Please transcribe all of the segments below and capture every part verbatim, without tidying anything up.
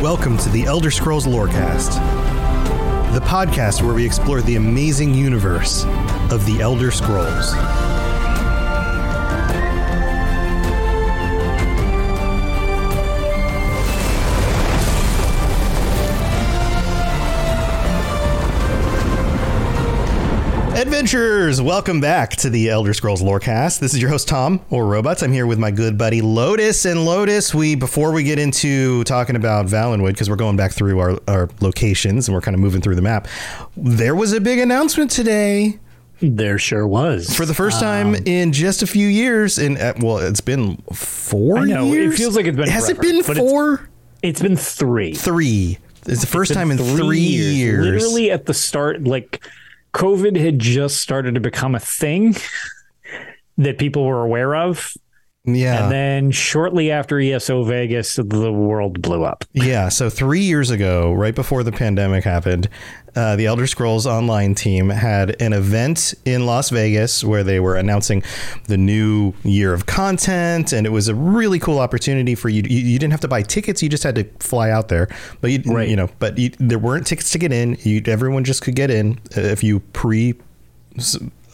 Welcome to the Elder Scrolls Lorecast, the podcast where we explore the amazing universe of the Elder Scrolls. Adventures! Welcome back to the Elder Scrolls Lorecast. This is your host, Tom, or Robots. I'm here with my good buddy, Lotus. And Lotus, we before we get into talking about Valenwood, because we're going back through our, our locations and we're kind of moving through the map, there was a big announcement today. There sure was. For the first time um, in just a few years, in uh, well, it's been four I know, years? It feels like it's been Has forever, it been four? It's, it's been three. Three. It's the first it's time in three, three years. years. Literally at the start, like... COVID had just started to become a thing that people were aware of. Yeah. And then shortly after E S O Vegas, the world blew up. Yeah. So three years ago, right before the pandemic happened, uh, the Elder Scrolls Online team had an event in Las Vegas where they were announcing the new year of content. And it was a really cool opportunity for you. You, you didn't have to buy tickets. You just had to fly out there. But, you, right. you know, but you, there weren't tickets to get in. You, everyone just could get in if you pre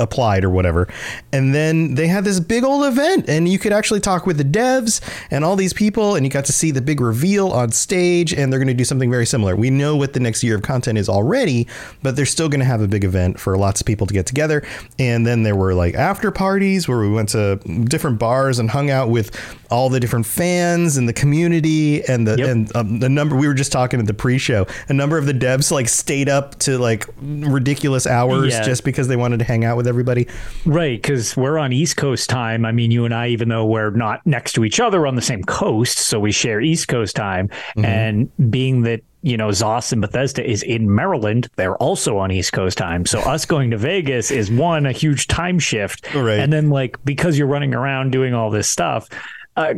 applied or whatever. And then they had this big old event and you could actually talk with the devs and all these people, and you got to see the big reveal on stage. And they're going to do something very similar. We know what the next year of content is already, but they're still going to have a big event for lots of people to get together. And then there were like after parties where we went to different bars and hung out with all the different fans and the community and the, yep. and um, the number we were just talking at the pre-show, a number of the devs like stayed up to like ridiculous hours yeah. just because they wanted to hang out with everybody. Right. Because we're on East Coast time. I mean, you and I, even though we're not next to each other, on the same coast, so we share East Coast time. Mm-hmm. And being that, you know, Zos and Bethesda is in Maryland, they're also on East Coast time. So us going to Vegas is one, a huge time shift. Right. And then like, because you're running around doing all this stuff, uh,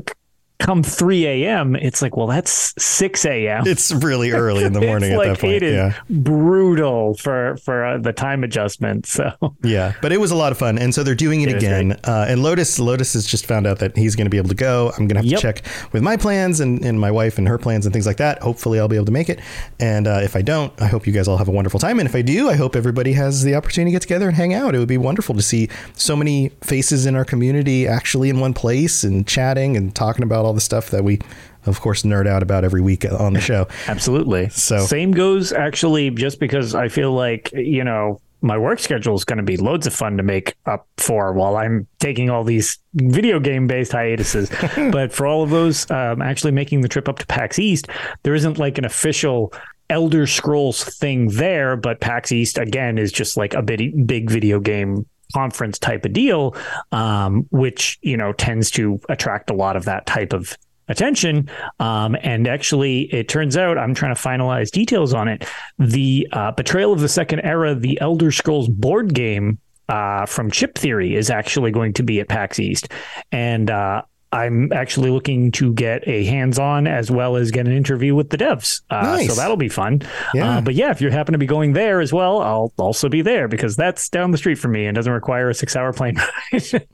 come three a.m. it's like, well, that's six a.m. It's really early in the morning. It's at like that point. It is yeah. brutal for for uh, the time adjustment. So yeah, but it was a lot of fun, and so they're doing it, it again. Uh, and Lotus, Lotus has just found out that he's going to be able to go. I'm going to have yep. to check with my plans and, and my wife and her plans and things like that. Hopefully, I'll be able to make it. And uh, if I don't, I hope you guys all have a wonderful time. And if I do, I hope everybody has the opportunity to get together and hang out. It would be wonderful to see so many faces in our community actually in one place and chatting and talking about all the stuff that we, of course, nerd out about every week on the show. Absolutely. So same goes, actually, just because I feel like, you know, my work schedule is going to be loads of fun to make up for while I'm taking all these video game based hiatuses. But for all of those um, actually making the trip up to PAX East, there isn't like an official Elder Scrolls thing there. But PAX East, again, is just like a big, big video game conference type of deal, um, which, you know, tends to attract a lot of that type of attention. Um, and actually, it turns out, I'm trying to finalize details on it, the uh, Betrayal of the Second Era, the Elder Scrolls board game uh, from Chip Theory is actually going to be at PAX East. And uh, I'm actually looking to get a hands-on as well as get an interview with the devs. Uh, nice. So that'll be fun. Yeah. Uh, but yeah, if you happen to be going there as well, I'll also be there because that's down the street from me and doesn't require a six-hour plane ride.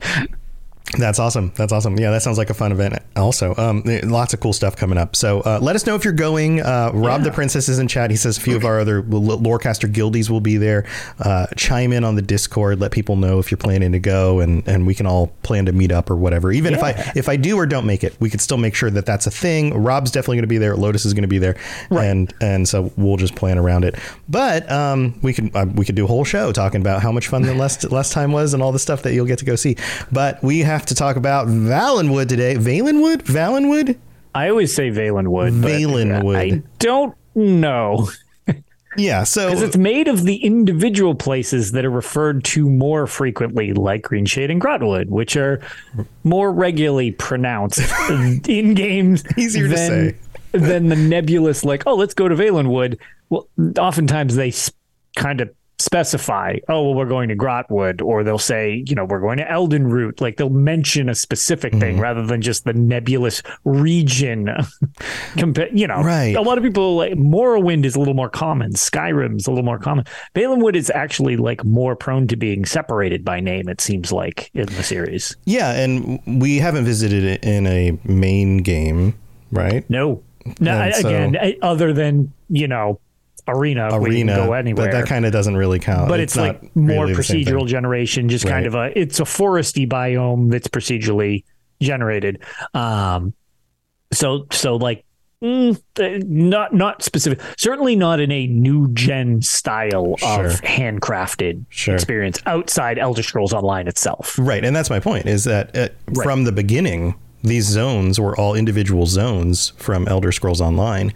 That's awesome. That's awesome. Yeah, that sounds like a fun event also. Um, lots of cool stuff coming up. So uh, let us know if you're going. Uh, Rob yeah. the Princess is in chat. He says a few okay. of our other Lorecaster guildies will be there. Uh, chime in on the Discord. Let people know if you're planning to go, and, and we can all plan to meet up or whatever. Even yeah. if I if I do or don't make it, we could still make sure that that's a thing. Rob's definitely going to be there. Lotus is going to be there. Right. And and so we'll just plan around it. But um, we can uh, we could do a whole show talking about how much fun the last last time was and all the stuff that you'll get to go see. But we have to talk about Valenwood today. Valenwood? Valenwood? I always say Valenwood. Valenwood. I don't know. Yeah, so because it's made of the individual places that are referred to more frequently, like Greenshade and Grahtwood, which are more regularly pronounced in games. Easier than, to say than the nebulous, like, oh, let's go to Valenwood. Well, oftentimes they sp- kind of specify, oh, well, we're going to Grahtwood, or they'll say, you know, we're going to Elden Root. Like, they'll mention a specific thing mm. rather than just the nebulous region. Compa- you know, right. A lot of people, like, Morrowind is a little more common. Skyrim's a little more common. Valenwood is actually, like, more prone to being separated by name, it seems like, in the series. Yeah, and we haven't visited it in a main game, right? No. No, I, so... again, other than, you know, Arena, Arena, we can go anywhere. But that kind of doesn't really count. But it's, it's like not more really procedural generation, just right. kind of a, it's a foresty biome that's procedurally generated. Um, so, so like, mm, not not specific, certainly not in a new gen style sure. of handcrafted sure. experience outside Elder Scrolls Online itself. Right, and that's my point, is that uh, right. from the beginning, these zones were all individual zones from Elder Scrolls Online.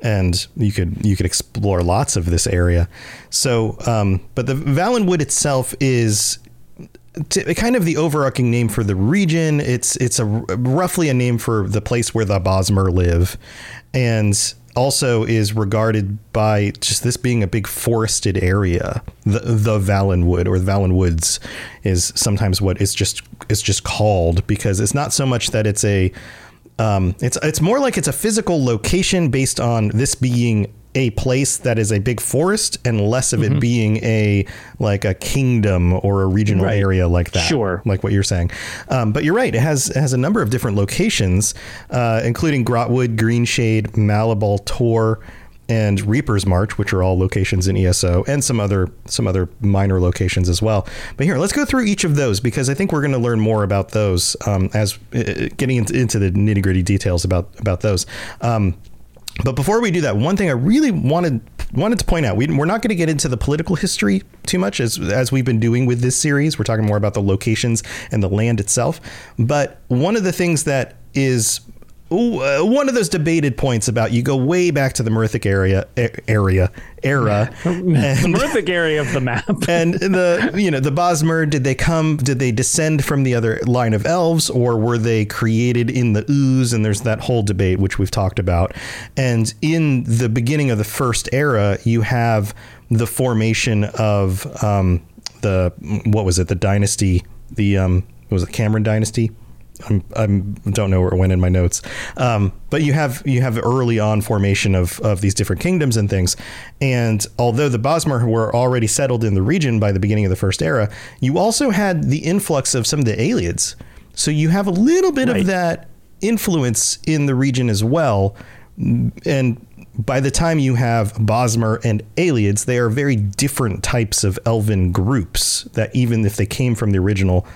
And you could you could explore lots of this area. So um, but the Valenwood itself is t- kind of the overarching name for the region. It's it's a roughly a name for the place where the Bosmer live, and also is regarded by just this being a big forested area. The the Valenwood or the Valenwoods is sometimes what it's just it's just called, because it's not so much that it's a Um, it's it's more like it's a physical location based on this being a place that is a big forest, and less of mm-hmm. it being a like a kingdom or a regional right. area like that. Sure. Like what you're saying. Um, but you're right. It has it has a number of different locations, uh, including Grahtwood, Greenshade, Malabal Tor, and Reaper's March, which are all locations in E S O, and some other some other minor locations as well. But here, let's go through each of those, because I think we're going to learn more about those um, as uh, getting into, into the nitty gritty details about about those. Um, but before we do that, one thing I really wanted wanted to point out, we, we're not going to get into the political history too much as as we've been doing with this series. We're talking more about the locations and the land itself. But one of the things that is Ooh, uh, one of those debated points about, you go way back to the Murthic area er, area era and, the Murthic area of the map and the you know the Bosmer, did they come did they descend from the other line of elves, or were they created in the Ooze? And there's that whole debate which we've talked about. And in the beginning of the first era, you have the formation of um, the what was it the dynasty the um, what was it Cameron dynasty. I'm, I'm don't know where it went in my notes, um, but you have you have early on formation of, of these different kingdoms and things. And although the Bosmer were already settled in the region by the beginning of the first era, you also had the influx of some of the Ayleids. So you have a little bit right. of that influence in the region as well. And by the time you have Bosmer and Ayleids, they are very different types of elven groups that, even if they came from the original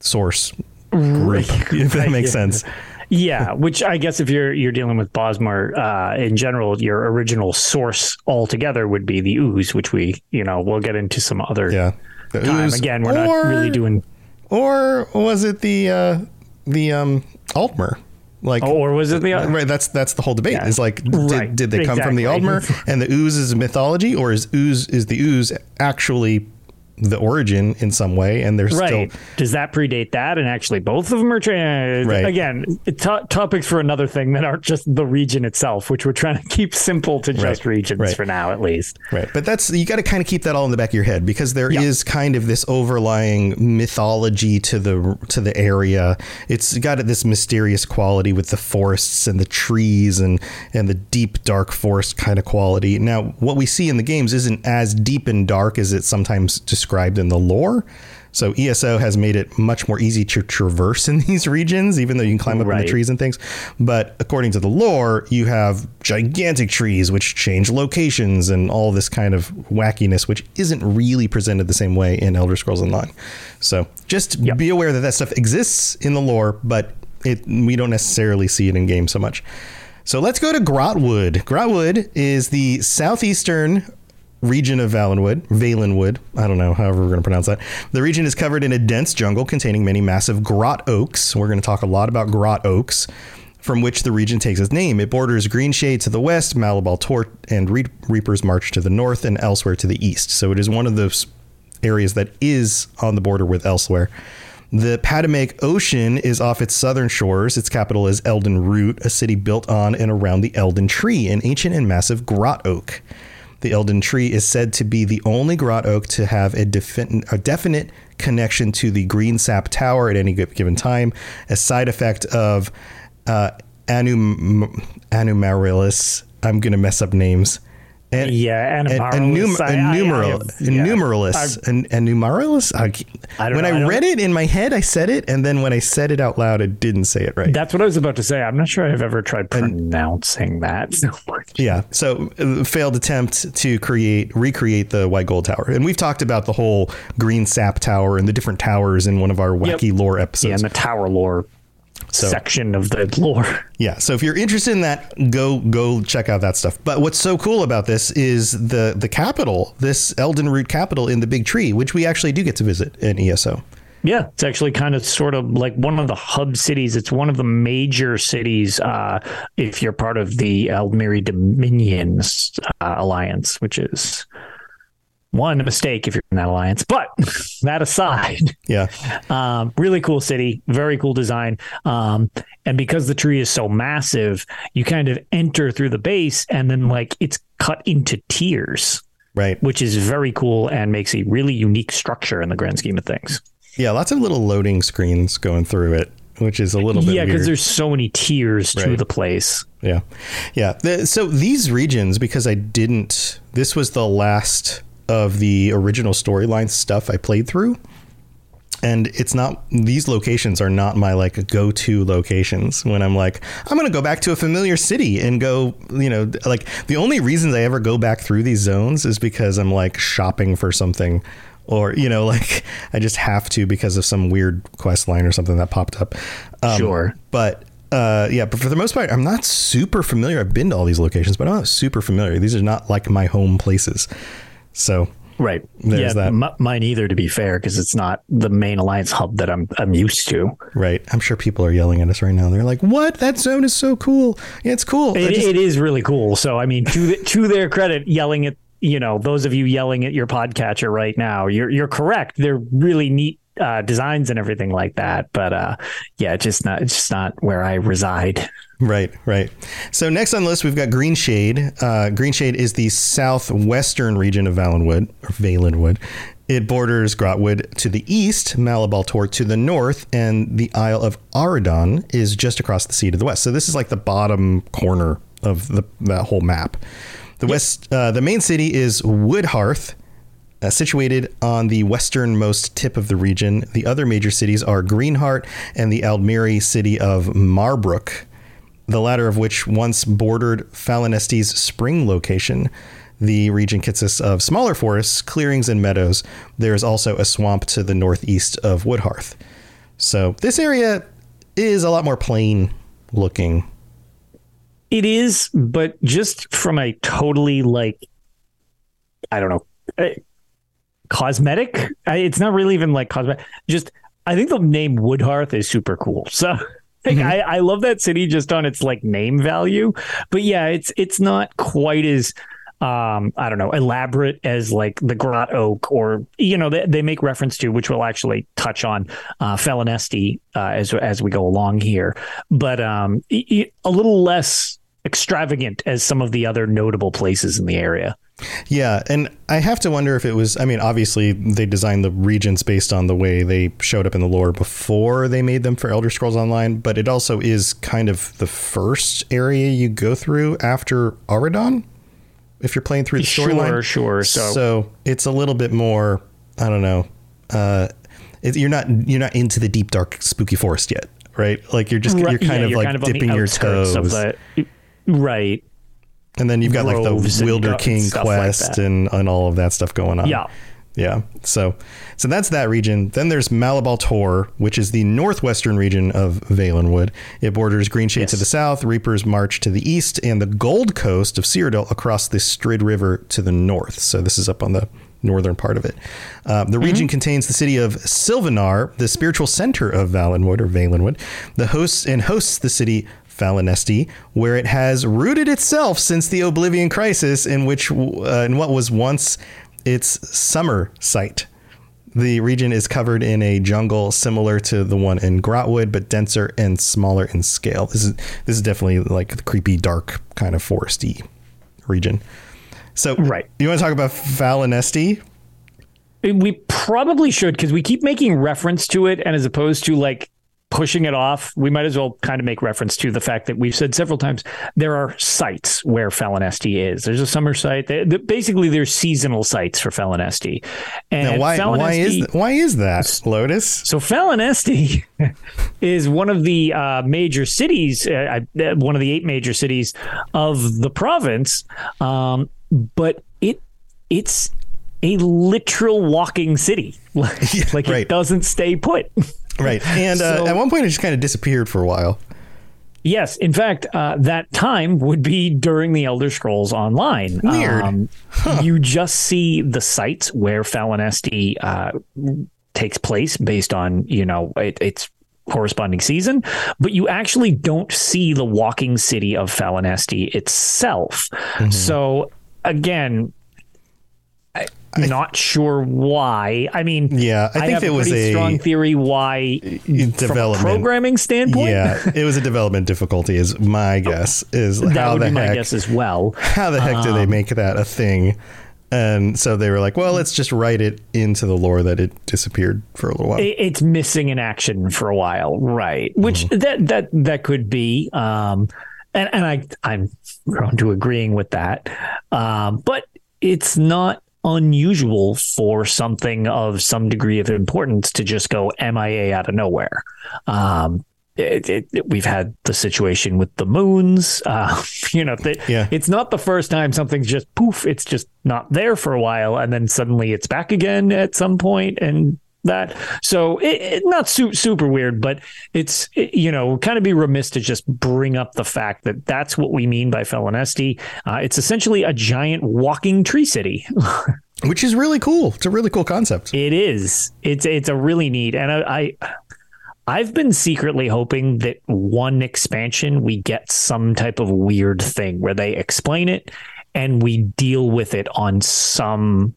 source group, if that makes yeah. sense. Yeah, which I guess if you're you're dealing with Bosmer uh, in general, your original source altogether would be the Ooze, which we, you know, we'll get into some other yeah. time. Ooze, Again, we're or, not really doing. Or was it the uh, the um, Altmer? Like, oh, or was it the Altmer? Right, that's that's the whole debate. Yeah. Is like, did, right. did they come exactly. from the Altmer and the Ooze is mythology, or is Ooze is the Ooze actually the origin in some way, and there's right. still, does that predate that? And actually, both of them are tra- right. again t- topics for another thing that aren't just the region itself, which we're trying to keep simple to just right. regions right. for now, at least. Right, but that's you got to kind of keep that all in the back of your head, because there yep. is kind of this overlying mythology to the to the area. It's got this mysterious quality with the forests and the trees and and the deep dark forest kind of quality. Now, what we see in the games isn't as deep and dark as it sometimes describes. described in the lore. So E S O has made it much more easy to traverse in these regions, even though you can climb up right. in the trees and things. But according to the lore, you have gigantic trees which change locations and all this kind of wackiness, which isn't really presented the same way in Elder Scrolls Online. So just yep. be aware that that stuff exists in the lore, but it we don't necessarily see it in game so much. So let's go to Grahtwood. Grahtwood is the southeastern region of Valenwood, Valenwood, I don't know, however we're going to pronounce that. The region is covered in a dense jungle containing many massive graht-oaks. We're going to talk a lot about graht-oaks. from which the region takes its name. It borders Greenshade to the west, Malabal Tor and Re- Reaper's March to the north, and Elsewhere to the east. So it is one of those areas that is on the border with Elsewhere. The Padamaic Ocean is off its southern shores. Its capital is Elden Root, a city built on and around the Elden Tree, an ancient and massive graht-oak. The Elden Tree is said to be the only graht-oak to have a, defi- a definite connection to the Green Sap Tower at any given time, a side effect of Uh, Anum Anumarilis. I'm gonna mess up names. And, yeah, Anumarilis. Anumarilis. Anumarilis. I don't know. When I read it in my head, I said it, and then when I said it out loud, it didn't say it right. That's what I was about to say. I'm not sure I've ever tried pronouncing that. Yeah. So uh, failed attempt to create recreate the White Gold Tower, and we've talked about the whole Green Sap Tower and the different towers in one of our wacky yep. lore episodes. Yeah, and the tower lore. So, section of the lore. Yeah. So if you're interested in that, go go check out that stuff. But what's so cool about this is the the capital, this Elden Root capital in the Big Tree, which we actually do get to visit in E S O. Yeah, it's actually kind of sort of like one of the hub cities. It's one of the major cities uh, if you're part of the Aldmeri Dominion uh, alliance, which is one mistake if you're in that alliance, but that aside, yeah, um, really cool city, very cool design. Um, and because the tree is so massive, you kind of enter through the base and then like it's cut into tiers, right? Which is very cool and makes a really unique structure in the grand scheme of things. Yeah. Lots of little loading screens going through it, which is a little bit yeah, weird. Yeah, because there's so many tiers right. to the place. Yeah. Yeah. The, so these regions, because I didn't, this was the last of the original storyline stuff I played through, and it's not, these locations are not my like go-to locations when I'm like, I'm going to go back to a familiar city and go, you know, like the only reasons I ever go back through these zones is because I'm like shopping for something, or, you know, like I just have to because of some weird quest line or something that popped up. Um, sure. But Uh, yeah, but for the most part, I'm not super familiar. I've been to all these locations, but I'm not super familiar. These are not like my home places. So, right. There's yeah, that. M- mine either, to be fair, because it's not the main alliance hub that I'm I'm used to. Right. I'm sure people are yelling at us right now. They're like, what? That zone is so cool. Yeah, it's cool. It, just... it is really cool. So, I mean, to the, to their credit, yelling at, you know, those of you yelling at your podcatcher right now, you're, you're correct. They're really neat uh, designs and everything like that. But uh, yeah, it's just not, it's just not where I reside. Right, right. So next on the list, we've got Greenshade. Uh, Greenshade is the southwestern region of Valenwood, or Valenwood. It borders Grahtwood to the east, Malabal Tor to the north, and the Isle of Aradon is just across the sea to the west. So this is like the bottom corner of the that whole map. The yep. west, uh, the main city is Woodhearth, Uh, situated on the westernmost tip of the region. The other major cities are Greenheart and the Aldmeri city of Marbrook, the latter of which once bordered Falinesti's spring location. The region consists of smaller forests, clearings, and meadows. There is also a swamp to the northeast of Woodhearth. So this area is a lot more plain looking. It is, but just from a totally like, I don't know, I, cosmetic it's not really even like cosmetic, just I think the name Woodhearth is super cool, so like, mm-hmm. I, I love that city just on its like name value, but yeah, it's it's not quite as um I don't know elaborate as like the Grot Oak, or you know they, they make reference to, which we'll actually touch on, uh Falinesti uh, as as we go along here, but um a little less extravagant as some of the other notable places in the area. Yeah, and I have to wonder if it was, I mean, obviously they designed the regions based on the way they showed up in the lore before they made them for Elder Scrolls Online, but it also is kind of the first area you go through after Aradon, if you're playing through the storyline. Sure, sure. So. so it's a little bit more, I don't know, uh, it, you're not you're not into the deep, dark, spooky forest yet, right? Like you're just, right, you're kind yeah, of you're like kind of dipping your toes. Of the, right. And then you've got like the Wilder King quest like and, and all of that stuff going on. Yeah. Yeah. So so that's that region. Then there's Malabal Tor, which is the northwestern region of Valenwood. It borders Greenshade yes. to the south, Reaper's March to the east, and the Gold Coast of Cyrodiil across the Strid River to the north. So this is up on the northern part of it. Uh, the region mm-hmm. contains the city of Sylvanar, the spiritual center of Valenwood or Valenwood, the hosts and hosts the city Falinesti, where it has rooted itself since the Oblivion Crisis, in which uh, in what was once its summer site. The region is covered in a jungle similar to the one in Grahtwood, but denser and smaller in scale. This is this is definitely like the creepy, dark kind of foresty region. So, right. You want to talk about Falinesti? We probably should, because we keep making reference to it, and as opposed to like pushing it off, we might as well kind of make reference to the fact that we've said several times there are sites where Falinesti is. There's a summer site. They, they, basically, there's seasonal sites for Falinesti. And now why, Falinesti, why is why is that, Lotus? So Falinesti is one of the uh, major cities, uh, one of the eight major cities of the province, um, but it it's a literal walking city. like, yeah, like right. It doesn't stay put. Right. And uh, so, at one point, it just kind of disappeared for a while. Yes. In fact, uh, that time would be during the Elder Scrolls Online. Weird. Um, huh. You just see the sites where Falinesti uh, takes place based on, you know, it, its corresponding season. But you actually don't see the walking city of Falinesti itself. Mm-hmm. So, again, not sure why. I mean, yeah, I, I think have it a was a strong theory why from a programming standpoint. Yeah, it was a development difficulty is my guess. Is that how would the be heck, my guess as well. How the heck um, do they make that a thing? And so they were like, well, let's just write it into the lore that it disappeared for a little while. It's missing in action for a while. Right. Which mm-hmm. that that that could be. Um, and, and I, I'm prone to agreeing with that. Um, but it's not unusual for something of some degree of importance to just go M I A out of nowhere. Um, it, it, it, we've had the situation with the moons. Uh, you know, they, yeah. It's not the first time something's just poof. It's just not there for a while, and then suddenly it's back again at some point, and that. So it, it not su- super weird, but it's it, you know kind of be remiss to just bring up the fact that that's what we mean by Falinesti. Uh, it's essentially a giant walking tree city. Which is really cool. It's a really cool concept. It is. It's it's a really neat, and I, I I've been secretly hoping that one expansion we get some type of weird thing where they explain it and we deal with it on some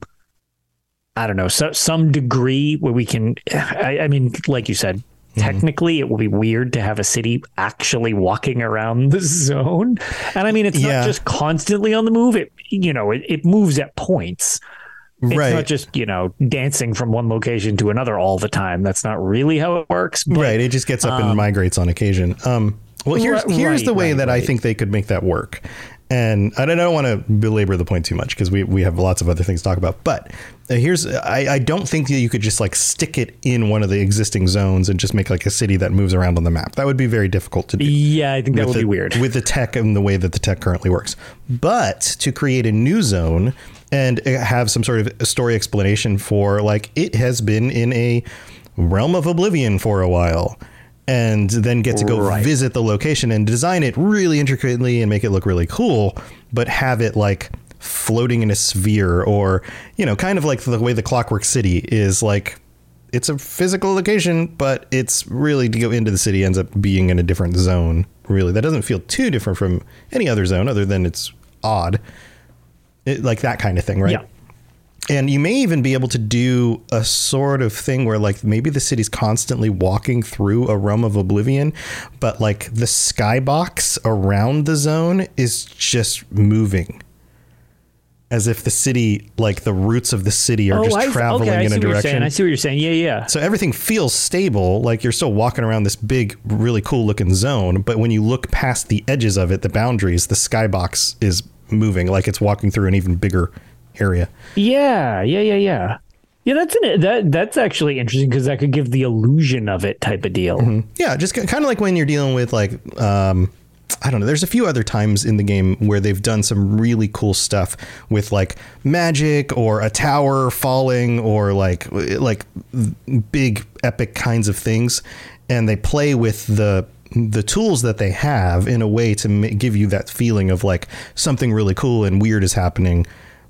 I don't know, so, some degree where we can, I, I mean, like you said, mm-hmm. technically it will be weird to have a city actually walking around the zone. And I mean, it's yeah. not just constantly on the move. It, you know, it, it moves at points. It's right. not just, you know, dancing from one location to another all the time. That's not really how it works. But, right. It just gets up um, and migrates on occasion. Um, well, here's, right, here's the way right, that right. I think they could make that work. And I don't, I don't want to belabor the point too much because we, we have lots of other things to talk about. But here's I, I don't think that you could just like stick it in one of the existing zones and just make like a city that moves around on the map. That would be very difficult to do. Yeah, I think that would the, be weird with the tech and the way that the tech currently works. But to create a new zone and have some sort of story explanation for like it has been in a realm of oblivion for a while. And then get to go right. visit the location and design it really intricately and make it look really cool, but have it like floating in a sphere or, you know, kind of like the way the Clockwork City is like it's a physical location, but it's really to go into the city ends up being in a different zone. Really, that doesn't feel too different from any other zone other than it's odd, it, like that kind of thing. Right. Yeah. And you may even be able to do a sort of thing where like maybe the city's constantly walking through a realm of oblivion, but like the skybox around the zone is just moving as if the city, like the roots of the city are oh, just I, traveling okay, in a direction. I see what you're saying. Yeah, yeah. So everything feels stable. Like you're still walking around this big, really cool looking zone. But when you look past the edges of it, the boundaries, the skybox is moving like it's walking through an even bigger area. Yeah, yeah, yeah, yeah. Yeah, that's an, that that's actually interesting because that could give the illusion of it type of deal. Mm-hmm. Yeah, just kind of like when you're dealing with like, um, I don't know, there's a few other times in the game where they've done some really cool stuff with like magic or a tower falling or like like big epic kinds of things. And they play with the the tools that they have in a way to ma- give you that feeling of like something really cool and weird is happening.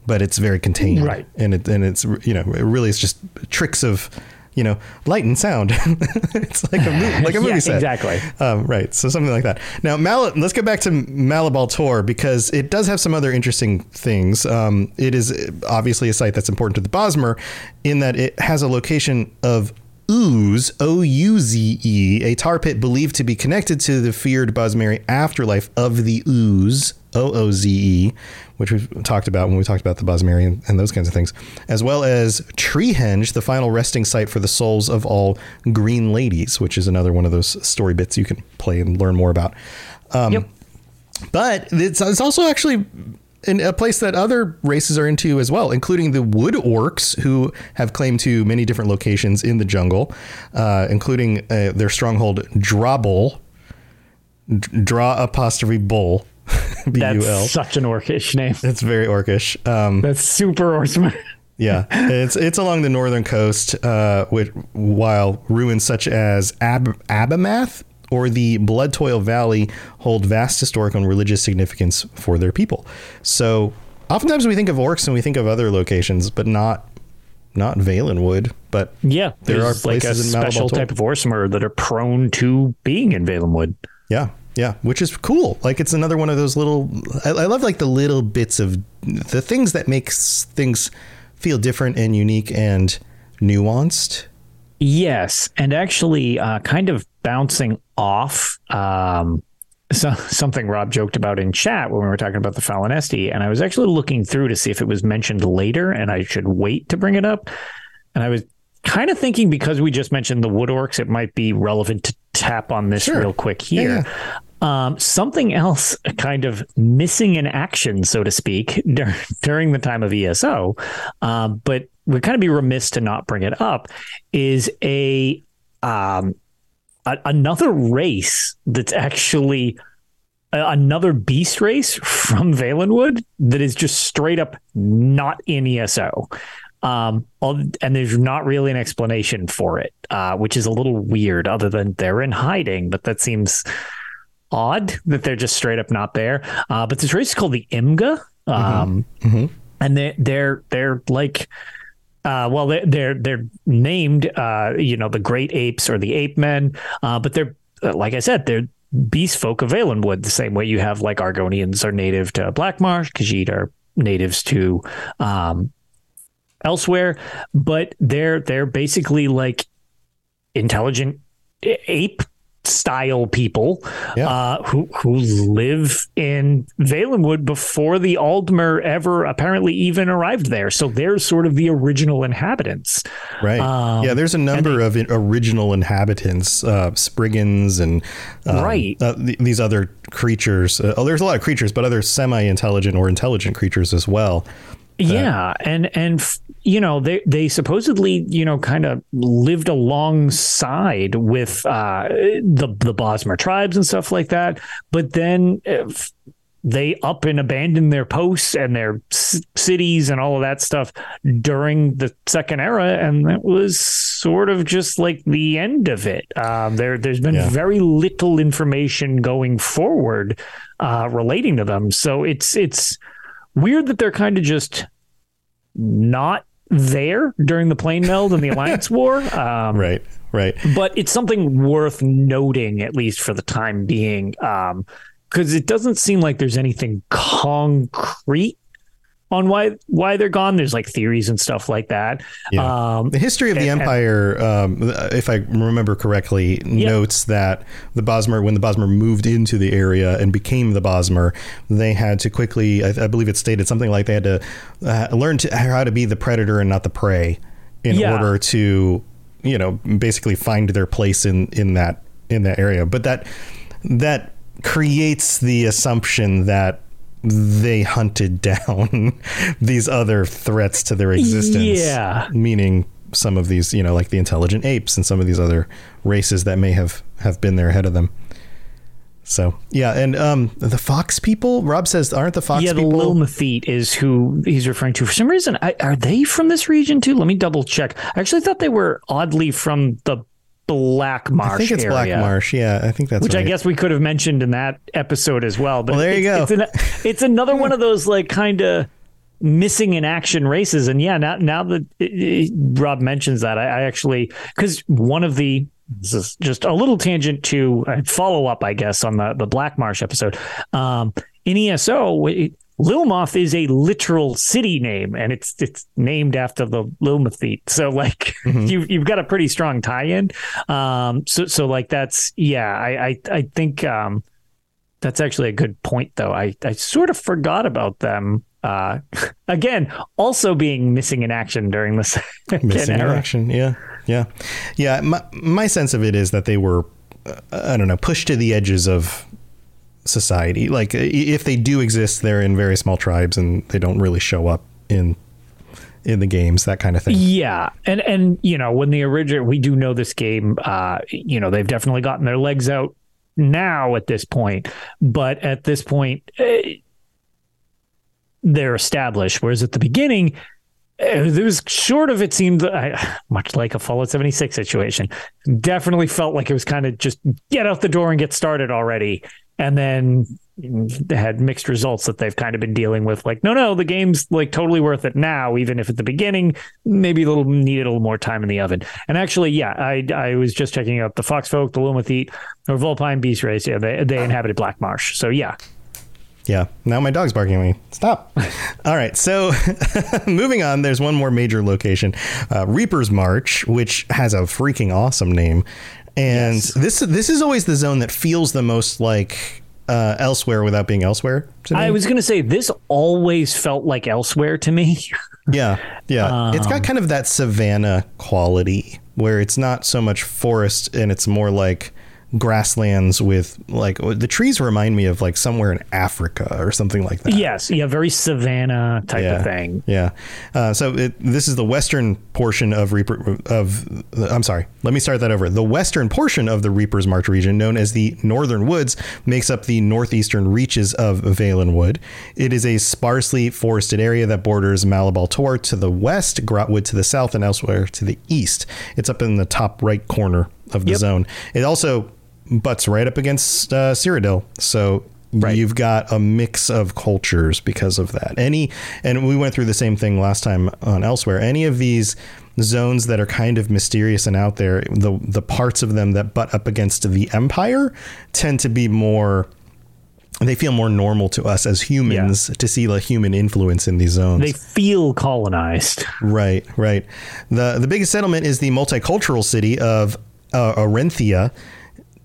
But it's very contained. Right. And it, and it's, you know, it really is just tricks of you know, light and sound. It's like a movie, like a movie yeah, set. Exactly. Um, right. So something like that. Now, Mal- let's get back to Malabal Tor, because it does have some other interesting things. Um, it is obviously a site that's important to the Bosmer in that it has a location of Ooze, O U Z E, a tar pit believed to be connected to the feared Bosmeri afterlife of the Ooze, O O Z E, which we've talked about when we talked about the Bosmeri and, and those kinds of things, as well as Treehenge, the final resting site for the souls of all green ladies, which is another one of those story bits you can play and learn more about. Um, yep. But it's, it's also actually... in a place that other races are into as well, including the Wood Orcs, who have claim to many different locations in the jungle, uh, including uh, their stronghold Drabul, D- Draw apostrophe Bull. B U L. That's such an orcish name. It's very orcish. Um, That's super Orsimer. Yeah, it's it's along the northern coast, uh, which, while ruins such as Ab- Abamath or the Blood Toil Valley hold vast historic and religious significance for their people. So oftentimes we think of orcs and we think of other locations, but not not Valenwood. But yeah, there are places like a in special type of Orsimer that are prone to being in Valenwood. Yeah, yeah, which is cool. Like, it's another one of those little. I, I love like the little bits of the things that makes things feel different and unique and nuanced. Yes, and actually, uh, kind of bouncing off um, so, something Rob joked about in chat when we were talking about the Falinesti, and I was actually looking through to see if it was mentioned later, and I should wait to bring it up. And I was kind of thinking, because we just mentioned the Wood Orcs, it might be relevant to tap on this sure. real quick here. Yeah. Um, something else kind of missing in action, so to speak, dur- during the time of E S O, uh, but we'd kind of be remiss to not bring it up, is a, um, a another race that's actually a, another beast race from Valenwood that is just straight up not in E S O. Um, and there's not really an explanation for it, uh, which is a little weird, other than they're in hiding, but that seems... odd that they're just straight up not there. Uh, but this race is called the Imga. Um, mm-hmm. Mm-hmm. And they're, they're, they're like, uh, well, they're, they're, they're named, uh, you know, the great apes or the ape men. Uh, but they're, like I said, they're beast folk of Valenwood, the same way you have like Argonians are native to Black Marsh, Khajiit are natives to um, elsewhere, but they're, they're basically like intelligent ape style people yeah. uh, who who live in Valenwood before the Aldmer ever apparently even arrived there. So they're sort of the original inhabitants. Right. Um, yeah, there's a number they, of original inhabitants, uh, Spriggans and um, right. uh, th- these other creatures. Uh, oh, there's a lot of creatures, but other semi-intelligent or intelligent creatures as well. That... Yeah. And, and f- you know, they, they supposedly, you know, kind of lived alongside with uh, the, the Bosmer tribes and stuff like that. But then if they up and abandoned their posts and their c- cities and all of that stuff during the Second Era. And that was sort of just like the end of it. Um, there, there's been yeah. very little information going forward uh, relating to them. So it's it's. weird that they're kind of just not there during the plane meld and the Alliance War. Um, right, right. But it's something worth noting, at least for the time being, because um, it doesn't seem like there's anything concrete on why why they're gone. There's like theories and stuff like that. Yeah. Um, the history of the and, empire, and, um, if I remember correctly, yeah. notes that the Bosmer, when the Bosmer moved into the area and became the Bosmer, they had to quickly, I, I believe it stated something like they had to uh, learn to, how to be the predator and not the prey in yeah. order to, you know, basically find their place in, in that, in that area. But that, that creates the assumption that they hunted down these other threats to their existence. Yeah. Meaning some of these, you know, like the intelligent apes and some of these other races that may have, have been there ahead of them. So, yeah. And um, the fox people, Rob says, aren't the fox yeah, people? Yeah, the Lilmathete is who he's referring to. For some reason, I, are they from this region too? Let me double check. I actually thought they were oddly from the Black Marsh. I think it's area, Black Marsh. Yeah, I think that's which right. I guess we could have mentioned in that episode as well. But well, there you it's, go. It's, an, it's another one of those like kind of missing in action races. And yeah, now, now that it, it, Rob mentions that, I, I actually, because one of the, this is just a little tangent to follow up, I guess, on the, the Black Marsh episode. Um, in E S O, it, Lilmoth is a literal city name, and it's it's named after the Lilmothite. So, like, mm-hmm. you you've got a pretty strong tie-in. Um, so so like that's yeah. I I, I think um, that's actually a good point, though. I, I sort of forgot about them. Uh, again, also being missing in action during this missing in action. Yeah, yeah, yeah. My my sense of it is that they were uh, I don't know pushed to the edges of society. Like, if they do exist, they're in very small tribes and they don't really show up in in the games, that kind of thing. Yeah. And and you know, when the original, we do know this game, uh you know, they've definitely gotten their legs out now at this point, but at this point uh, they're established, whereas at the beginning there was sort of, it seemed much like a Fallout seventy-six situation. Definitely felt like it was kind of just get out the door and get started already. And then they had mixed results that they've kind of been dealing with. Like, no, no, the game's like totally worth it now, even if at the beginning, maybe a little needed a little more time in the oven. And actually, yeah, I I was just checking out the Foxfolk, the Lumathete, or Volpine Beast Race. Yeah, they, they inhabited Black Marsh. So, yeah. Yeah. Now my dog's barking at me. Stop. All right. So moving on, there's one more major location, uh, Reaper's March, which has a freaking awesome name. And yes. this this is always the zone that feels the most like uh, elsewhere without being elsewhere. To me. I was going to say this always felt like elsewhere to me. yeah. Yeah. Um, it's got kind of that savanna quality where it's not so much forest and it's more like grasslands with like the trees remind me of like somewhere in Africa or something like that. Yes. Yeah. Very savanna type yeah, of thing. Yeah. Uh, so it, this is the western portion of Reaper of the, I'm sorry. Let me start that over. The western portion of the Reaper's March region, known as the Northern Woods, makes up the northeastern reaches of Valenwood. It is a sparsely forested area that borders Malabal Tor to the west, Grahtwood to the south, and elsewhere to the east. It's up in the top right corner of the yep. zone. It also butts right up against uh, Cyrodiil. So right. you've got a mix of cultures because of that. Any, and we went through the same thing last time on Elsewhere. Any of these zones that are kind of mysterious and out there, the the parts of them that butt up against the Empire tend to be more, they feel more normal to us as humans yeah. to see the human influence in these zones. They feel colonized. Right, right. The, the biggest settlement is the multicultural city of uh, Arenthia,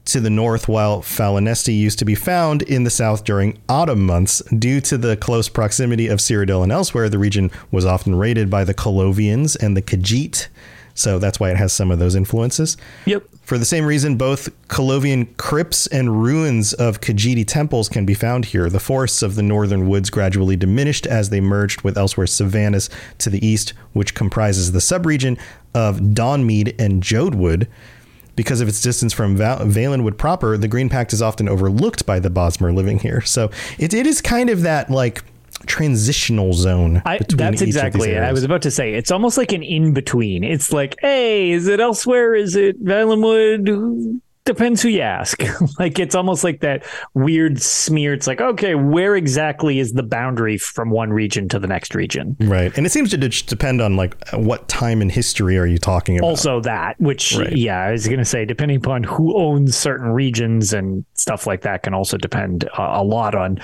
to the north, while Falinesti used to be found in the south during autumn months. Due to the close proximity of Cyrodiil and Elsewhere, the region was often raided by the Colovians and the Khajiit, so that's why it has some of those influences. Yep. For the same reason, both Colovian crypts and ruins of Khajiiti temples can be found here. The forests of the northern woods gradually diminished as they merged with Elsewhere's savannas to the east, which comprises the subregion of Dawnmead and Jodewood. Because of its distance from Val- Valenwood proper, the Green Pact is often overlooked by the Bosmer living here. So it it is kind of that like transitional zone. I, that's exactly it. I was about to say it's almost like an in between. It's like, hey, is it elsewhere? Is it Valenwood? Depends who you ask. Like it's almost like that weird smear. It's like, okay, where exactly is the boundary from one region to the next region? Right. And it seems to d- depend on like what time in history are you talking about? Also that, which, right. yeah, I was going to say, depending upon who owns certain regions and stuff like that can also depend uh, a lot on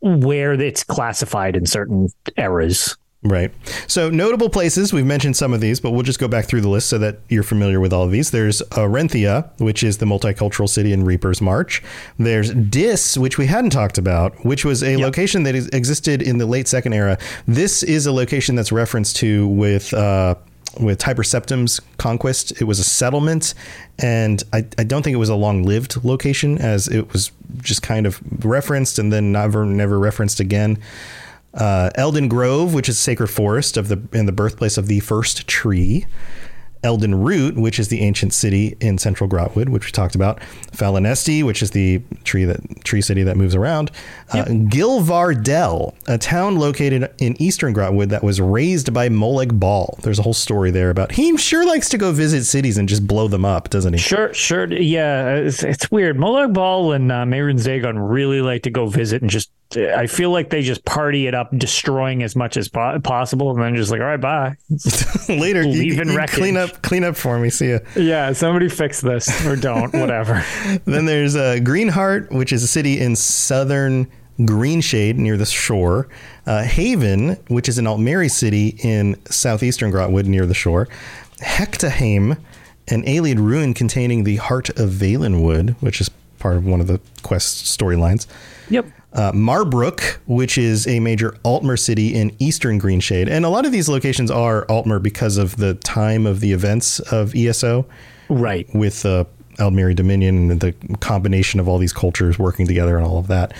where it's classified in certain eras. Right. So notable places, we've mentioned some of these, but we'll just go back through the list so that you're familiar with all of these. There's Arenthia, which is the multicultural city in Reaper's March. There's Dis, which we hadn't talked about, which was a yep. location that existed in the late second era. This is a location that's referenced to with uh, with Tiber Septim's conquest. It was a settlement, and I, I don't think it was a long-lived location, as it was just kind of referenced and then never, never referenced again. Uh, Elden Grove, which is sacred forest of the in the birthplace of the first tree. Elden Root, which is the ancient city in central Grahtwood, which we talked about. Falinesti, which is the tree that tree city that moves around. Yep. Uh, Gilvardell, a town located in eastern Grahtwood that was raised by Moleg Bal. There's a whole story there about he sure likes to go visit cities and just blow them up, doesn't he? Sure, sure. Yeah, it's, it's weird. Moleg Bal and uh, Mehrunes Dagon really like to go visit and just I feel like they just party it up, destroying as much as po- possible, and then just like, all right, bye. Later, leave in wreckage. Clean up, clean up for me. See ya. Yeah, somebody fix this or don't, whatever. Then there's uh, Greenheart, which is a city in southern Greenshade near the shore. Uh, Haven, which is an Altmeri city in southeastern Grahtwood near the shore. Hectaheim, an alien ruin containing the heart of Valenwood, which is part of one of the quest storylines. Yep. Uh, Marbrook, which is a major Altmer city in eastern Greenshade. And a lot of these locations are Altmer because of the time of the events of E S O. Right. With uh, Aldmeri Dominion and the combination of all these cultures working together and all of that.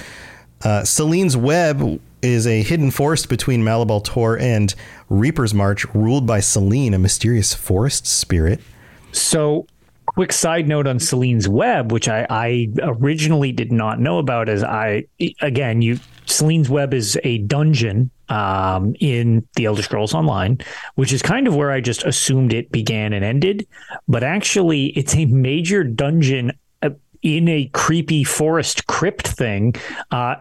Uh, Celine's Web is a hidden forest between Malabal Tor and Reaper's March, ruled by Selene, a mysterious forest spirit. So... Quick side note on Celine's Web, which I, I originally did not know about, is I again, you Celine's Web is a dungeon um, in the Elder Scrolls Online, which is kind of where I just assumed it began and ended. But actually, it's a major dungeon in a creepy forest crypt thing uh,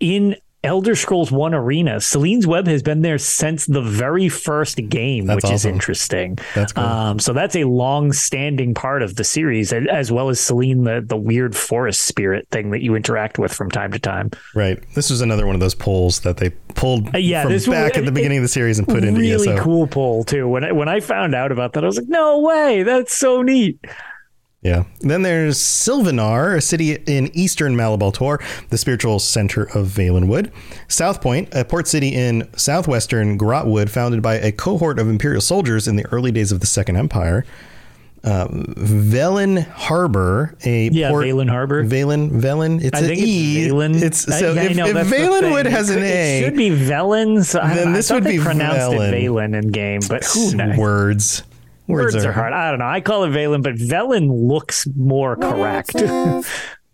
in Elder Scrolls one Arena. Celine's Web has been there since the very first game, that's which awesome. Is interesting. That's cool. Um, so that's a long-standing part of the series, as well as Selene, the, the weird forest spirit thing that you interact with from time to time. Right. This was another one of those polls that they pulled uh, yeah, from this back was, at the beginning it, of the series and put really into E S O. Really cool poll, too. When I, when I found out about that, I was like, no way! That's so neat! Yeah. Then there's Sylvanar, a city in eastern Malabal Tor, the spiritual center of Valenwood. South Point, a port city in southwestern Grahtwood, founded by a cohort of Imperial soldiers in the early days of the Second Empire. Uh, Velen Harbor, a yeah, port... Yeah, Velen Harbor. Velen, Velen. It's I an E. It's Velen. It's, so I, I if, know, if Valenwood has could, an A... It should be Velen's. So then I, this I would be pronounced Velen. It Velen in game, but who knows? Words. Words, Words are, are hard. I don't know. I call it Valen, but Velen looks more correct.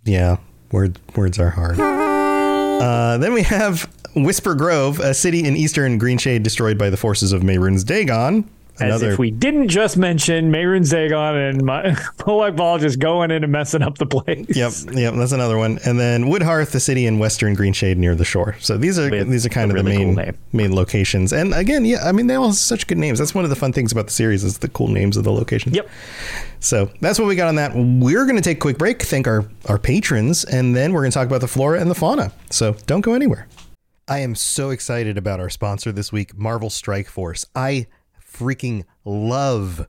Yeah. Word, words are hard. Uh, then we have Whisper Grove, a city in eastern Greenshade destroyed by the forces of Mehrunes Dagon. Another... As if we didn't just mention Mehrunes Dagon and my Polite Ball just going in and messing up the place. Yep, yep, that's another one. And then Woodhearth, the city in western Greenshade near the shore. So these are With these are kind of really the main cool main locations. And again, yeah, I mean, they all have such good names. That's one of the fun things about the series is the cool names of the locations. Yep. So that's what we got on that. We're going to take a quick break, thank our, our patrons, and then we're going to talk about the flora and the fauna. So don't go anywhere. I am so excited about our sponsor this week, Marvel Strike Force. I freaking love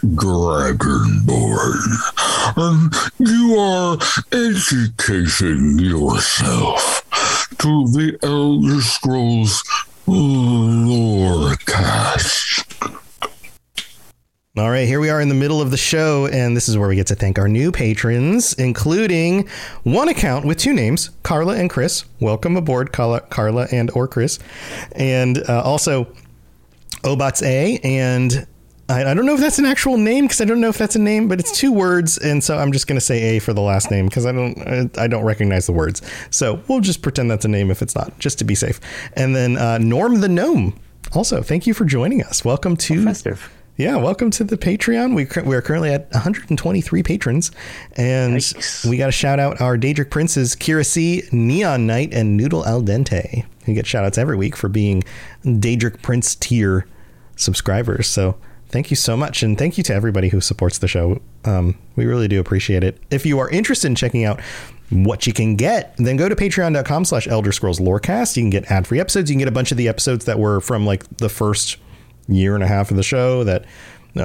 Dragonborn, and you are educating yourself to the Elder Scrolls Lorecast. All right, here we are in the middle of the show, and this is where we get to thank our new patrons, including one account with two names, Carla and Chris. Welcome aboard, Carla, Carla and or Chris. And uh, also Obats A and... I don't know if that's an actual name because I don't know if that's a name, but it's two words. And so I'm just going to say A for the last name because I don't I don't recognize the words. So we'll just pretend that's a name if it's not, just to be safe. And then uh, Norm the Gnome. Also, thank you for joining us. Welcome to festive. Yeah. Welcome to the Patreon. We, we are currently at one hundred twenty-three patrons, and yikes. We got to shout out our Daedric Princes, Kira C, Neon Knight and Noodle Al Dente. You get shout outs every week for being Daedric Prince tier subscribers. So thank you so much. And thank you to everybody who supports the show. Um, we really do appreciate it. If you are interested in checking out what you can get, then go to patreon.com slash Elder Scrolls Lorecast. You can get ad free episodes. You can get a bunch of the episodes that were from like the first year and a half of the show that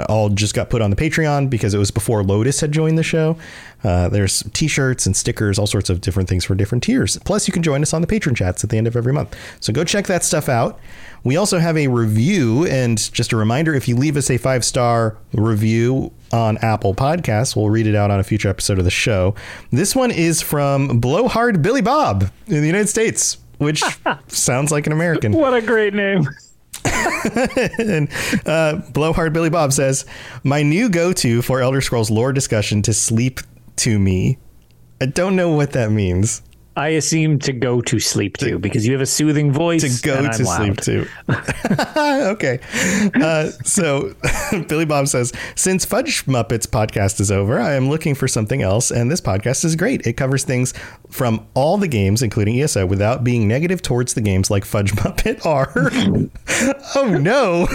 all just got put on the Patreon because it was before Lotus had joined the show. Uh, there's t-shirts and stickers, all sorts of different things for different tiers. Plus you can join us on the patron chats at the end of every month. So go check that stuff out. We also have a review, and just a reminder, if you leave us a five star review on Apple Podcasts, we'll read it out on a future episode of the show. This one is from Blowhard Billy Bob in the United States, which sounds like an American. What a great name. And uh, Blowhard Billy Bob says, my new go-to for Elder Scrolls lore discussion to sleep to me. I don't know what that means. I assume to go to sleep to, to because you have a soothing voice. To go to sleep to. Okay. Uh, so Billy Bob says, since Fudge Muppets podcast is over, I am looking for something else. And this podcast is great. It covers things from all the games, including E S O, without being negative towards the games like Fudge Muppet are. Oh, no.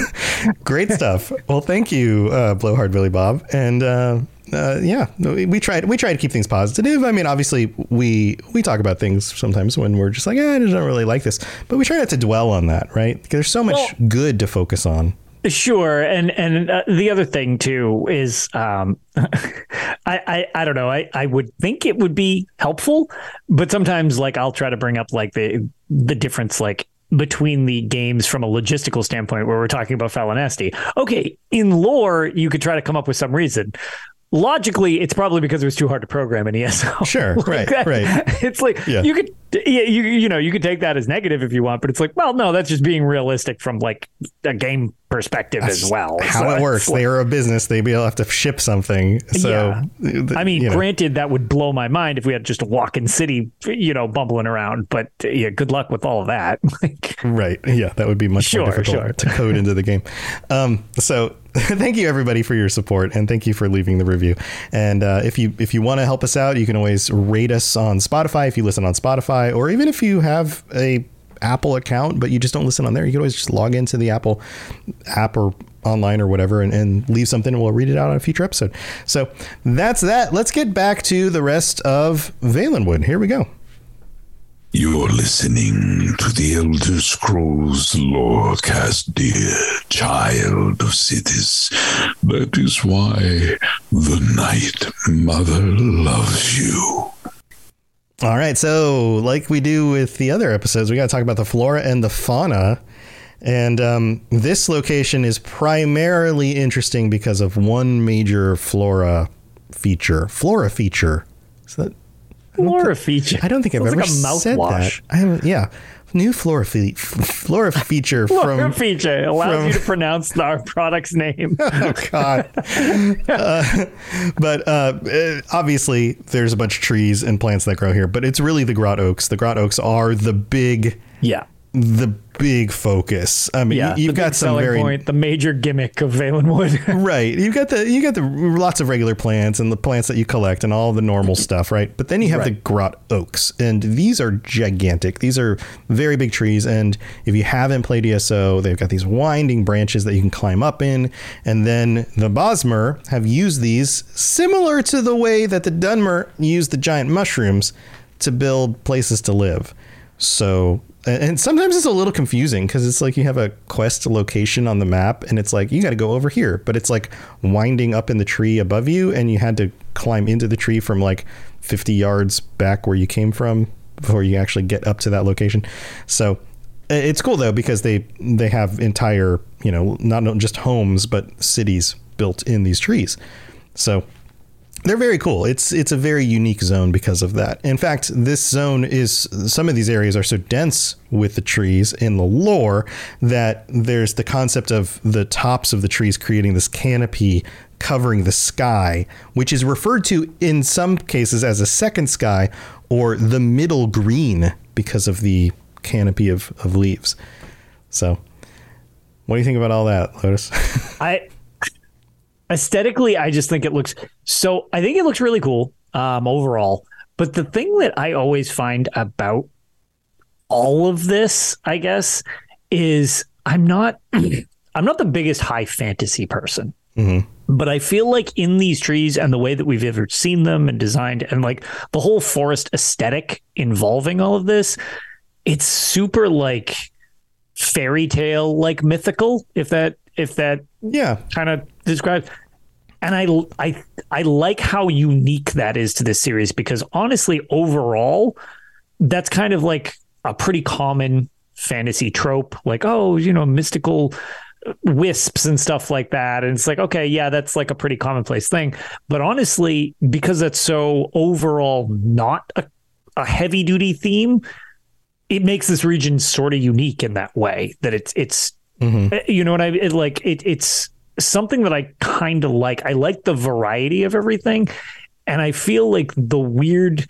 Great stuff. Well, thank you, uh, Blowhard Billy Bob. And uh Uh, yeah, we try we try to keep things positive. I mean, obviously, we we talk about things sometimes when we're just like, eh, I don't really like this. But we try not to dwell on that. Right. Because there's so much well, good to focus on. Sure. And and uh, the other thing, too, is um, I, I, I don't know. I, I would think it would be helpful. But sometimes, like, I'll try to bring up like the the difference, like, between the games from a logistical standpoint where we're talking about Falinesti. OK, in lore, you could try to come up with some reason. Logically, it's probably because it was too hard to program in E S O. Sure, like right, that, right. It's like yeah. you could, you you know, you could take that as negative if you want, but it's like, well, no, that's just being realistic from like a game perspective that's as well. How so it works. Like, they are a business; they will have to ship something. So, yeah. I mean, you know. Granted, that would blow my mind if we had just a walk-in city, you know, bumbling around. But yeah, good luck with all of that. Like, right? Yeah, that would be much sure, more difficult sure. to code into the game. Um, so. Thank you, everybody, for your support. And thank you for leaving the review. And uh, if you if you want to help us out, you can always rate us on Spotify if you listen on Spotify, or even if you have a Apple account, but you just don't listen on there. You can always just log into the Apple app or online or whatever and, and leave something and we'll read it out on a future episode. So that's that. Let's get back to the rest of Valenwood. Here we go. You're listening to the Elder Scrolls Lorecast, dear child of cities. That is why the Night Mother loves you. All right, so like we do with the other episodes, we got to talk about the flora and the fauna. And um, this location is primarily interesting because of one major flora feature. Flora feature. Is that... Flora feature. I don't think I've Sounds ever like a mouthwash. said that. I haven't. Yeah, new flora fe- flora feature flora from feature allows from... you to pronounce our product's name. Oh God! uh, but uh, obviously, there's a bunch of trees and plants that grow here. But it's really the graht-oaks. The graht-oaks are the big. Yeah. The big focus. I mean, yeah, you've got some very point, the major gimmick of Valenwood. Right. You've got the you got the lots of regular plants and the plants that you collect and all the normal stuff. Right. But then you have right. the graht-oaks, and these are gigantic. These are very big trees. And if you haven't played E S O, they've got these winding branches that you can climb up in. And then the Bosmer have used these similar to the way that the Dunmer used the giant mushrooms to build places to live. So. And sometimes it's a little confusing because it's like you have a quest location on the map and it's like you got to go over here, but it's like winding up in the tree above you and you had to climb into the tree from like fifty yards back where you came from before you actually get up to that location. So it's cool, though, because they they have entire, you know, not just homes, but cities built in these trees. So they're very cool. It's it's a very unique zone because of that. In fact, this zone is some of these areas are so dense with the trees in the lore that there's the concept of the tops of the trees creating this canopy covering the sky, which is referred to in some cases as a second sky or the middle green because of the canopy of, of leaves. So what do you think about all that, Lotus? I Aesthetically, I just think it looks so I think it looks really cool um, overall. But the thing that I always find about all of this, I guess, is I'm not I'm not the biggest high fantasy person, mm-hmm. but I feel like in these trees and the way that we've ever seen them and designed and like the whole forest aesthetic involving all of this, it's super like fairy tale, like mythical, if that, if that yeah, kind of describes. And I, I, I like how unique that is to this series, because honestly, overall, that's kind of like a pretty common fantasy trope, like, oh, you know, mystical wisps and stuff like that. And it's like, okay, yeah, that's like a pretty commonplace thing. But honestly, because that's so overall not a, a heavy duty theme, it makes this region sort of unique in that way, that it's, it's, mm-hmm. you know what I mean? It, like it, it's something that I kind of like. I like the variety of everything. And I feel like the weird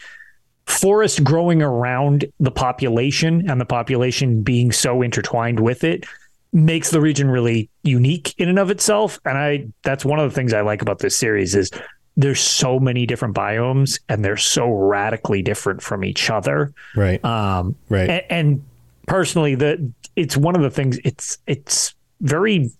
forest growing around the population and the population being so intertwined with it makes the region really unique in and of itself. And I, that's one of the things I like about this series, is there's so many different biomes and they're so radically different from each other. Right. Um, right. And, and personally, the, it's one of the things, it's, it's very,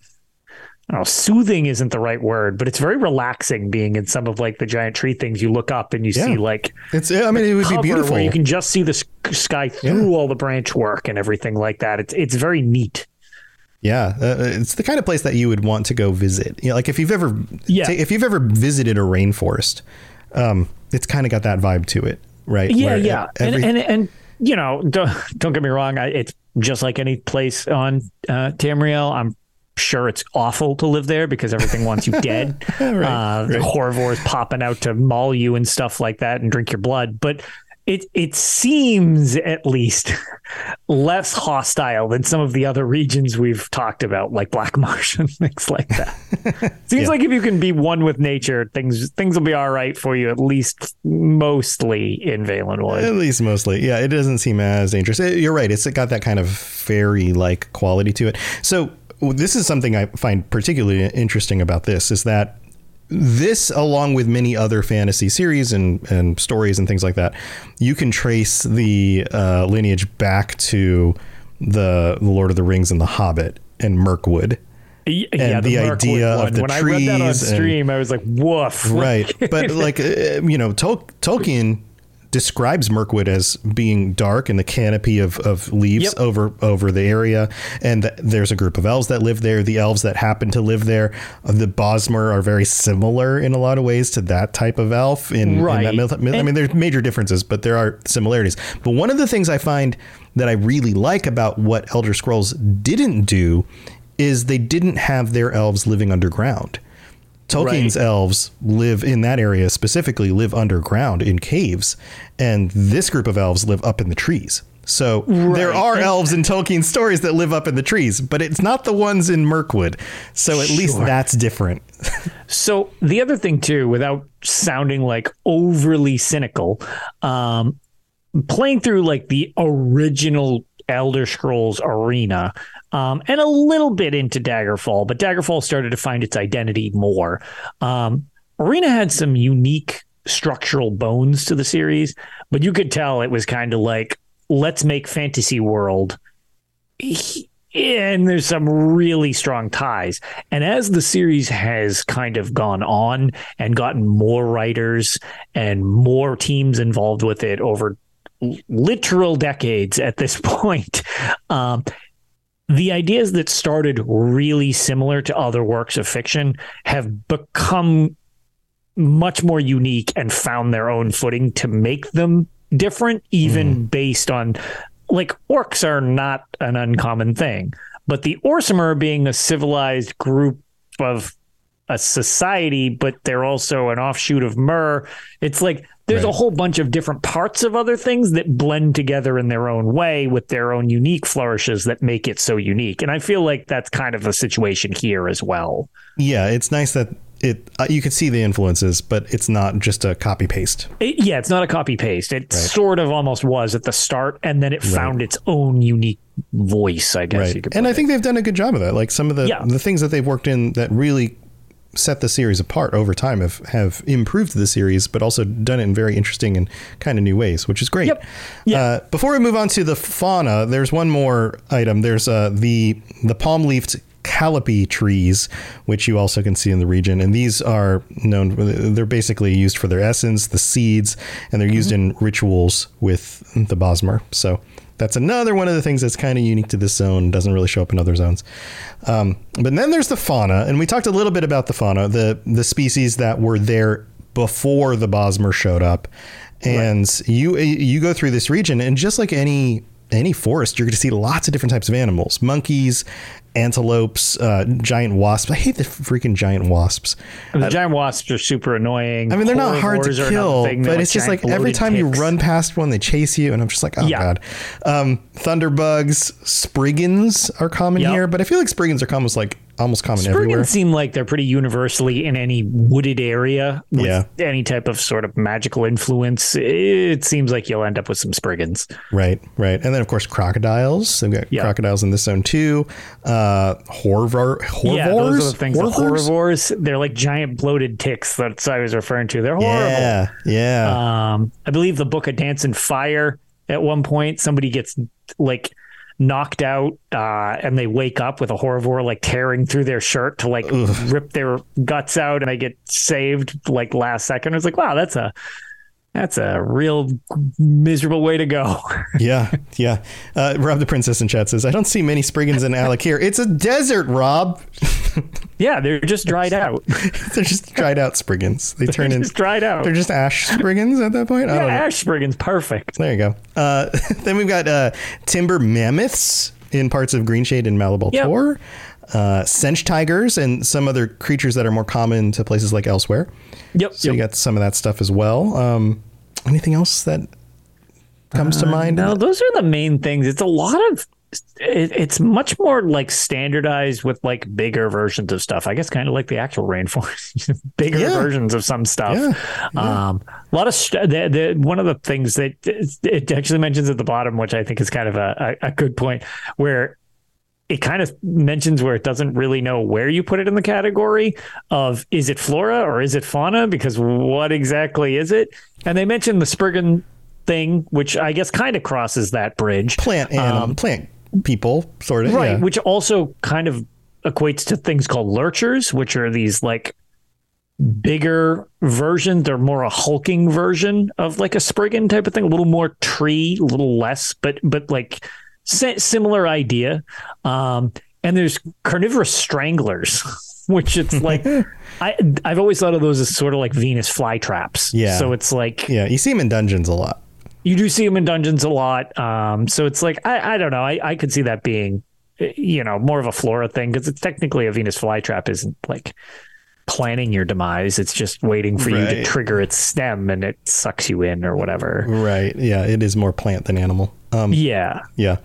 I don't know, soothing isn't the right word, but it's very relaxing being in some of like the giant tree things. You look up and you yeah. see like, it's, I mean, it would be beautiful where you can just see the sky through yeah. all the branch work and everything like that. It's, it's very neat. Yeah. Uh, it's the kind of place that you would want to go visit. You know, like if you've ever, yeah. t- if you've ever visited a rainforest, um, it's kind of got that vibe to it. Right. Yeah. Where yeah. Every- and, and, and, you know, don't, don't get me wrong. I, it's just like any place on uh, Tamriel. I'm, sure it's awful to live there because everything wants you dead. right, uh, the right. Horvors popping out to maul you and stuff like that and drink your blood. But it it seems at least less hostile than some of the other regions we've talked about, like Black Marsh and things like that. Seems yeah. like if you can be one with nature, things things will be all right for you, at least mostly in Valenwood. At least mostly. Yeah, it doesn't seem as dangerous. It, you're right. It's got that kind of fairy-like quality to it. So this is something I find particularly interesting about this, is that this, along with many other fantasy series and, and stories and things like that, you can trace the uh, lineage back to the Lord of the Rings and The Hobbit and Mirkwood. Yeah, and the, the idea of the when trees. When I read that on stream, and, I was like, woof. Right. But like, you know, Tol- Tolkien describes Mirkwood as being dark and the canopy of, of leaves yep. over over the area. And th- there's a group of elves that live there. The elves that happen to live there, the Bosmer, are very similar in a lot of ways to that type of elf. In, right. in that myth- I mean, there's major differences, but there are similarities. But one of the things I find that I really like about what Elder Scrolls didn't do is they didn't have their elves living underground. Tolkien's right. elves live in that area, specifically live underground in caves, and this group of elves live up in the trees. So right. there are elves in Tolkien's stories that live up in the trees, but it's not the ones in Mirkwood. So at sure. least that's different. So the other thing, too, without sounding like overly cynical, um, playing through like the original Elder Scrolls arena, um, and a little bit into Daggerfall, but Daggerfall started to find its identity more. Um, arena had some unique structural bones to the series, but you could tell it was kind of like, let's make fantasy world. And there's some really strong ties. And as the series has kind of gone on and gotten more writers and more teams involved with it over literal decades at this point, um, the ideas that started really similar to other works of fiction have become much more unique and found their own footing to make them different, even mm. based on, like, orcs are not an uncommon thing, but the Orsimer being a civilized group of a society, but they're also an offshoot of Myr. It's like, there's right. a whole bunch of different parts of other things that blend together in their own way with their own unique flourishes that make it so unique. And I feel like that's kind of the situation here as well. Yeah, it's nice that it uh, you can see the influences, but it's not just a copy paste. It, yeah, it's not a copy paste. It right. sort of almost was at the start, and then it right. found its own unique voice, I guess. Right. You could and I it. think they've done a good job of that. Like some of the, yeah. the things that they've worked in that really set the series apart over time have, have improved the series, but also done it in very interesting and kind of new ways, which is great. Yep. Yeah. Uh, before we move on to the fauna, there's one more item. There's uh, the the palm-leafed callipy trees, which you also can see in the region. And these are known, they're basically used for their essence, the seeds, and they're mm-hmm. used in rituals with the Bosmer. So that's another one of the things that's kind of unique to this zone. Doesn't really show up in other zones. Um, but then there's the fauna. And we talked a little bit about the fauna, the, the species that were there before the Bosmer showed up. And right. you you go through this region, and just like any any forest, you're going to see lots of different types of animals, monkeys, antelopes, uh, giant wasps. I hate the freaking giant wasps. The uh, giant wasps are super annoying. I mean, they're not hard to kill, but like it's just like every time ticks. You run past one, they chase you. And I'm just like, oh, yeah. God. Um, thunderbugs, Spriggans are common yep. here, but I feel like Spriggans are almost like almost common Spriggans everywhere. Spriggans seem like they're pretty universally in any wooded area with yeah. any type of sort of magical influence. It seems like you'll end up with some Spriggans. Right, right. And then, of course, crocodiles. They've got yep. crocodiles in this zone, too. Um, Uh, horvor, horvors? Yeah, those are the things. Horvors? The horvors, they're like giant bloated ticks that I was referring to. They're horrible. Yeah, yeah. Um, I believe the Book of Dance and Fire, at one point, somebody gets like knocked out uh, and they wake up with a horvor like tearing through their shirt to like Ugh. rip their guts out, and they get saved like last second. It was like, wow, that's a... That's a real miserable way to go. yeah, yeah. Uh, Rob the Princess in chat says, I don't see many Spriggans in Alec here. It's a desert, Rob. yeah, they're just dried out. they're just dried out Spriggans. They turn into dried out. They're just ash Spriggans at that point? Yeah, I don't know. Ash Spriggans. Perfect. There you go. Uh, then we've got uh, timber mammoths in parts of Greenshade and Malabal Tor. Yep. Uh, Sench tigers and some other creatures that are more common to places like elsewhere. Yep. So yep. you got some of that stuff as well. Um, Anything else that comes uh, to mind? No, those are the main things. It's a lot of, it, it's much more like standardized with like bigger versions of stuff. I guess kind of like the actual rainforest, bigger yeah. versions of some stuff. Yeah. Yeah. Um, a lot of, st- the, the, one of the things that it actually mentions at the bottom, which I think is kind of a, a, a good point, where it kind of mentions where it doesn't really know where you put it in the category of, is it flora or is it fauna? Because what exactly is it? And they mentioned the Spriggan thing, which I guess kind of crosses that bridge. Plant animal, um, plant people, sort of. Right, yeah. Which also kind of equates to things called lurchers, which are these like bigger versions. They're more a hulking version of like a Spriggan type of thing, a little more tree, a little less, but but like... similar idea. Um, and there's carnivorous stranglers, which it's like, I, I've always thought of those as sort of like Venus flytraps. Yeah. So it's like... Yeah, you see them in dungeons a lot. You do see them in dungeons a lot. Um, so it's like, I, I don't know. I, I could see that being, you know, more of a flora thing, because it's technically a Venus flytrap isn't like planning your demise. It's just waiting for right. you to trigger its stem and it sucks you in or whatever. Right. Yeah, it is more plant than animal. Um, yeah. Yeah.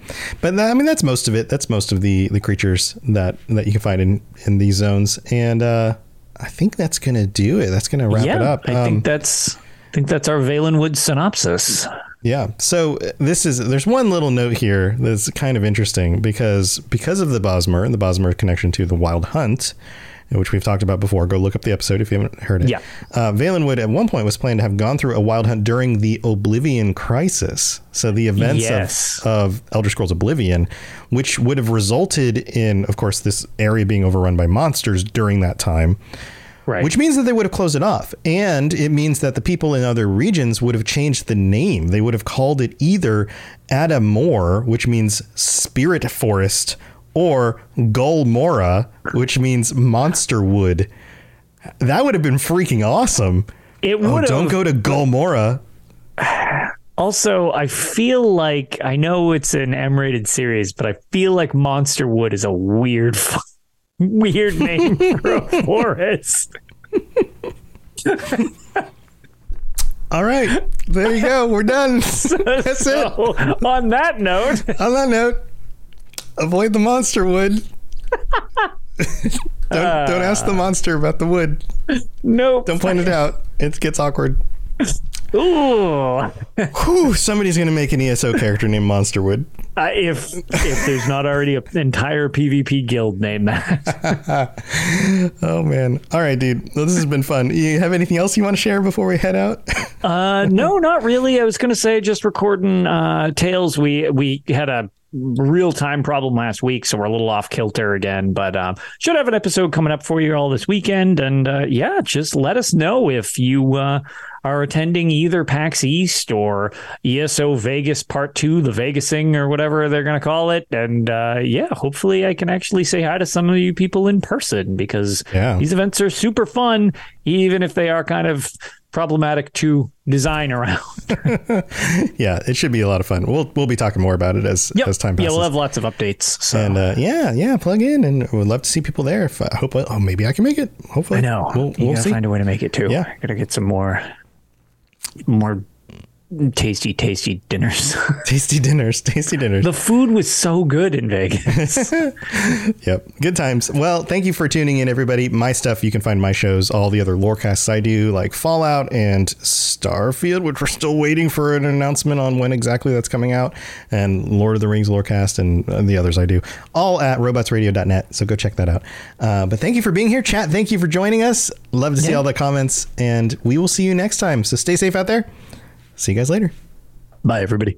But I mean, that's most of it. That's most of the, the creatures that, that you can find in, in these zones. And uh, I think that's going to do it. That's going to wrap yeah, it up. Um, I think that's I think that's our Valenwood synopsis. Yeah. So this is there's one little note here that's kind of interesting because because of the Bosmer and the Bosmer connection to the Wild Hunt, which we've talked about before. Go look up the episode if you haven't heard it. Yeah. Uh, Valenwood at one point was planned to have gone through a wild hunt during the Oblivion Crisis. So the events yes. of, of Elder Scrolls Oblivion, which would have resulted in, of course, this area being overrun by monsters during that time. Right. Which means that they would have closed it off. And it means that the people in other regions would have changed the name. They would have called it either Adamor, which means Spirit Forest, or Golmora, which means monster wood. That would have been freaking awesome. It would. Oh, have. Don't go to Golmora. Also, I feel like I know it's an M-rated series, but I feel like monster wood is a weird, weird name for a forest. All right, there you go. We're done. So, That's so it. On that note. On that note. Avoid the monster wood. don't, uh, don't ask the monster about the wood. Nope. Don't point it out. It gets awkward. Ooh. Whew, somebody's going to make an E S O character named Monsterwood. Uh, if if there's not already an entire PvP guild named that. Oh, man. All right, dude. Well, this has been fun. You have anything else you want to share before we head out? uh, no, not really. I was going to say just recording uh, Tales. We, we had a real-time problem last week, so we're a little off kilter again, but um, should have an episode coming up for you all this weekend. And uh, yeah, just let us know if you uh, are attending either PAX East or E S O Vegas Part two, the Vegasing or whatever they're going to call it. And uh, yeah, hopefully I can actually say hi to some of you people in person, because yeah. these events are super fun, even if they are kind of problematic to design around. Yeah, it should be a lot of fun. We'll we'll be talking more about it as, yep. as time passes. Yeah, we'll have lots of updates. So. And uh, yeah, yeah, plug in, and we'd love to see people there. If I hope, oh, maybe I can make it. Hopefully, I know. We'll, you we'll gotta see. Find a way to make it too. Yeah, I gotta get some more, more tasty, tasty dinners. tasty dinners, tasty dinners. The food was so good in Vegas. Yep. Good times. Well, thank you for tuning in, everybody. My stuff, you can find my shows, all the other Lorecasts I do, like Fallout and Starfield, which we're still waiting for an announcement on when exactly that's coming out, and Lord of the Rings Lorecast and, and the others I do, all at robots radio dot net. So go check that out. Uh, but thank you for being here, chat. Thank you for joining us. Love to see yeah. all the comments, and we will see you next time. So stay safe out there. See you guys later. Bye, everybody.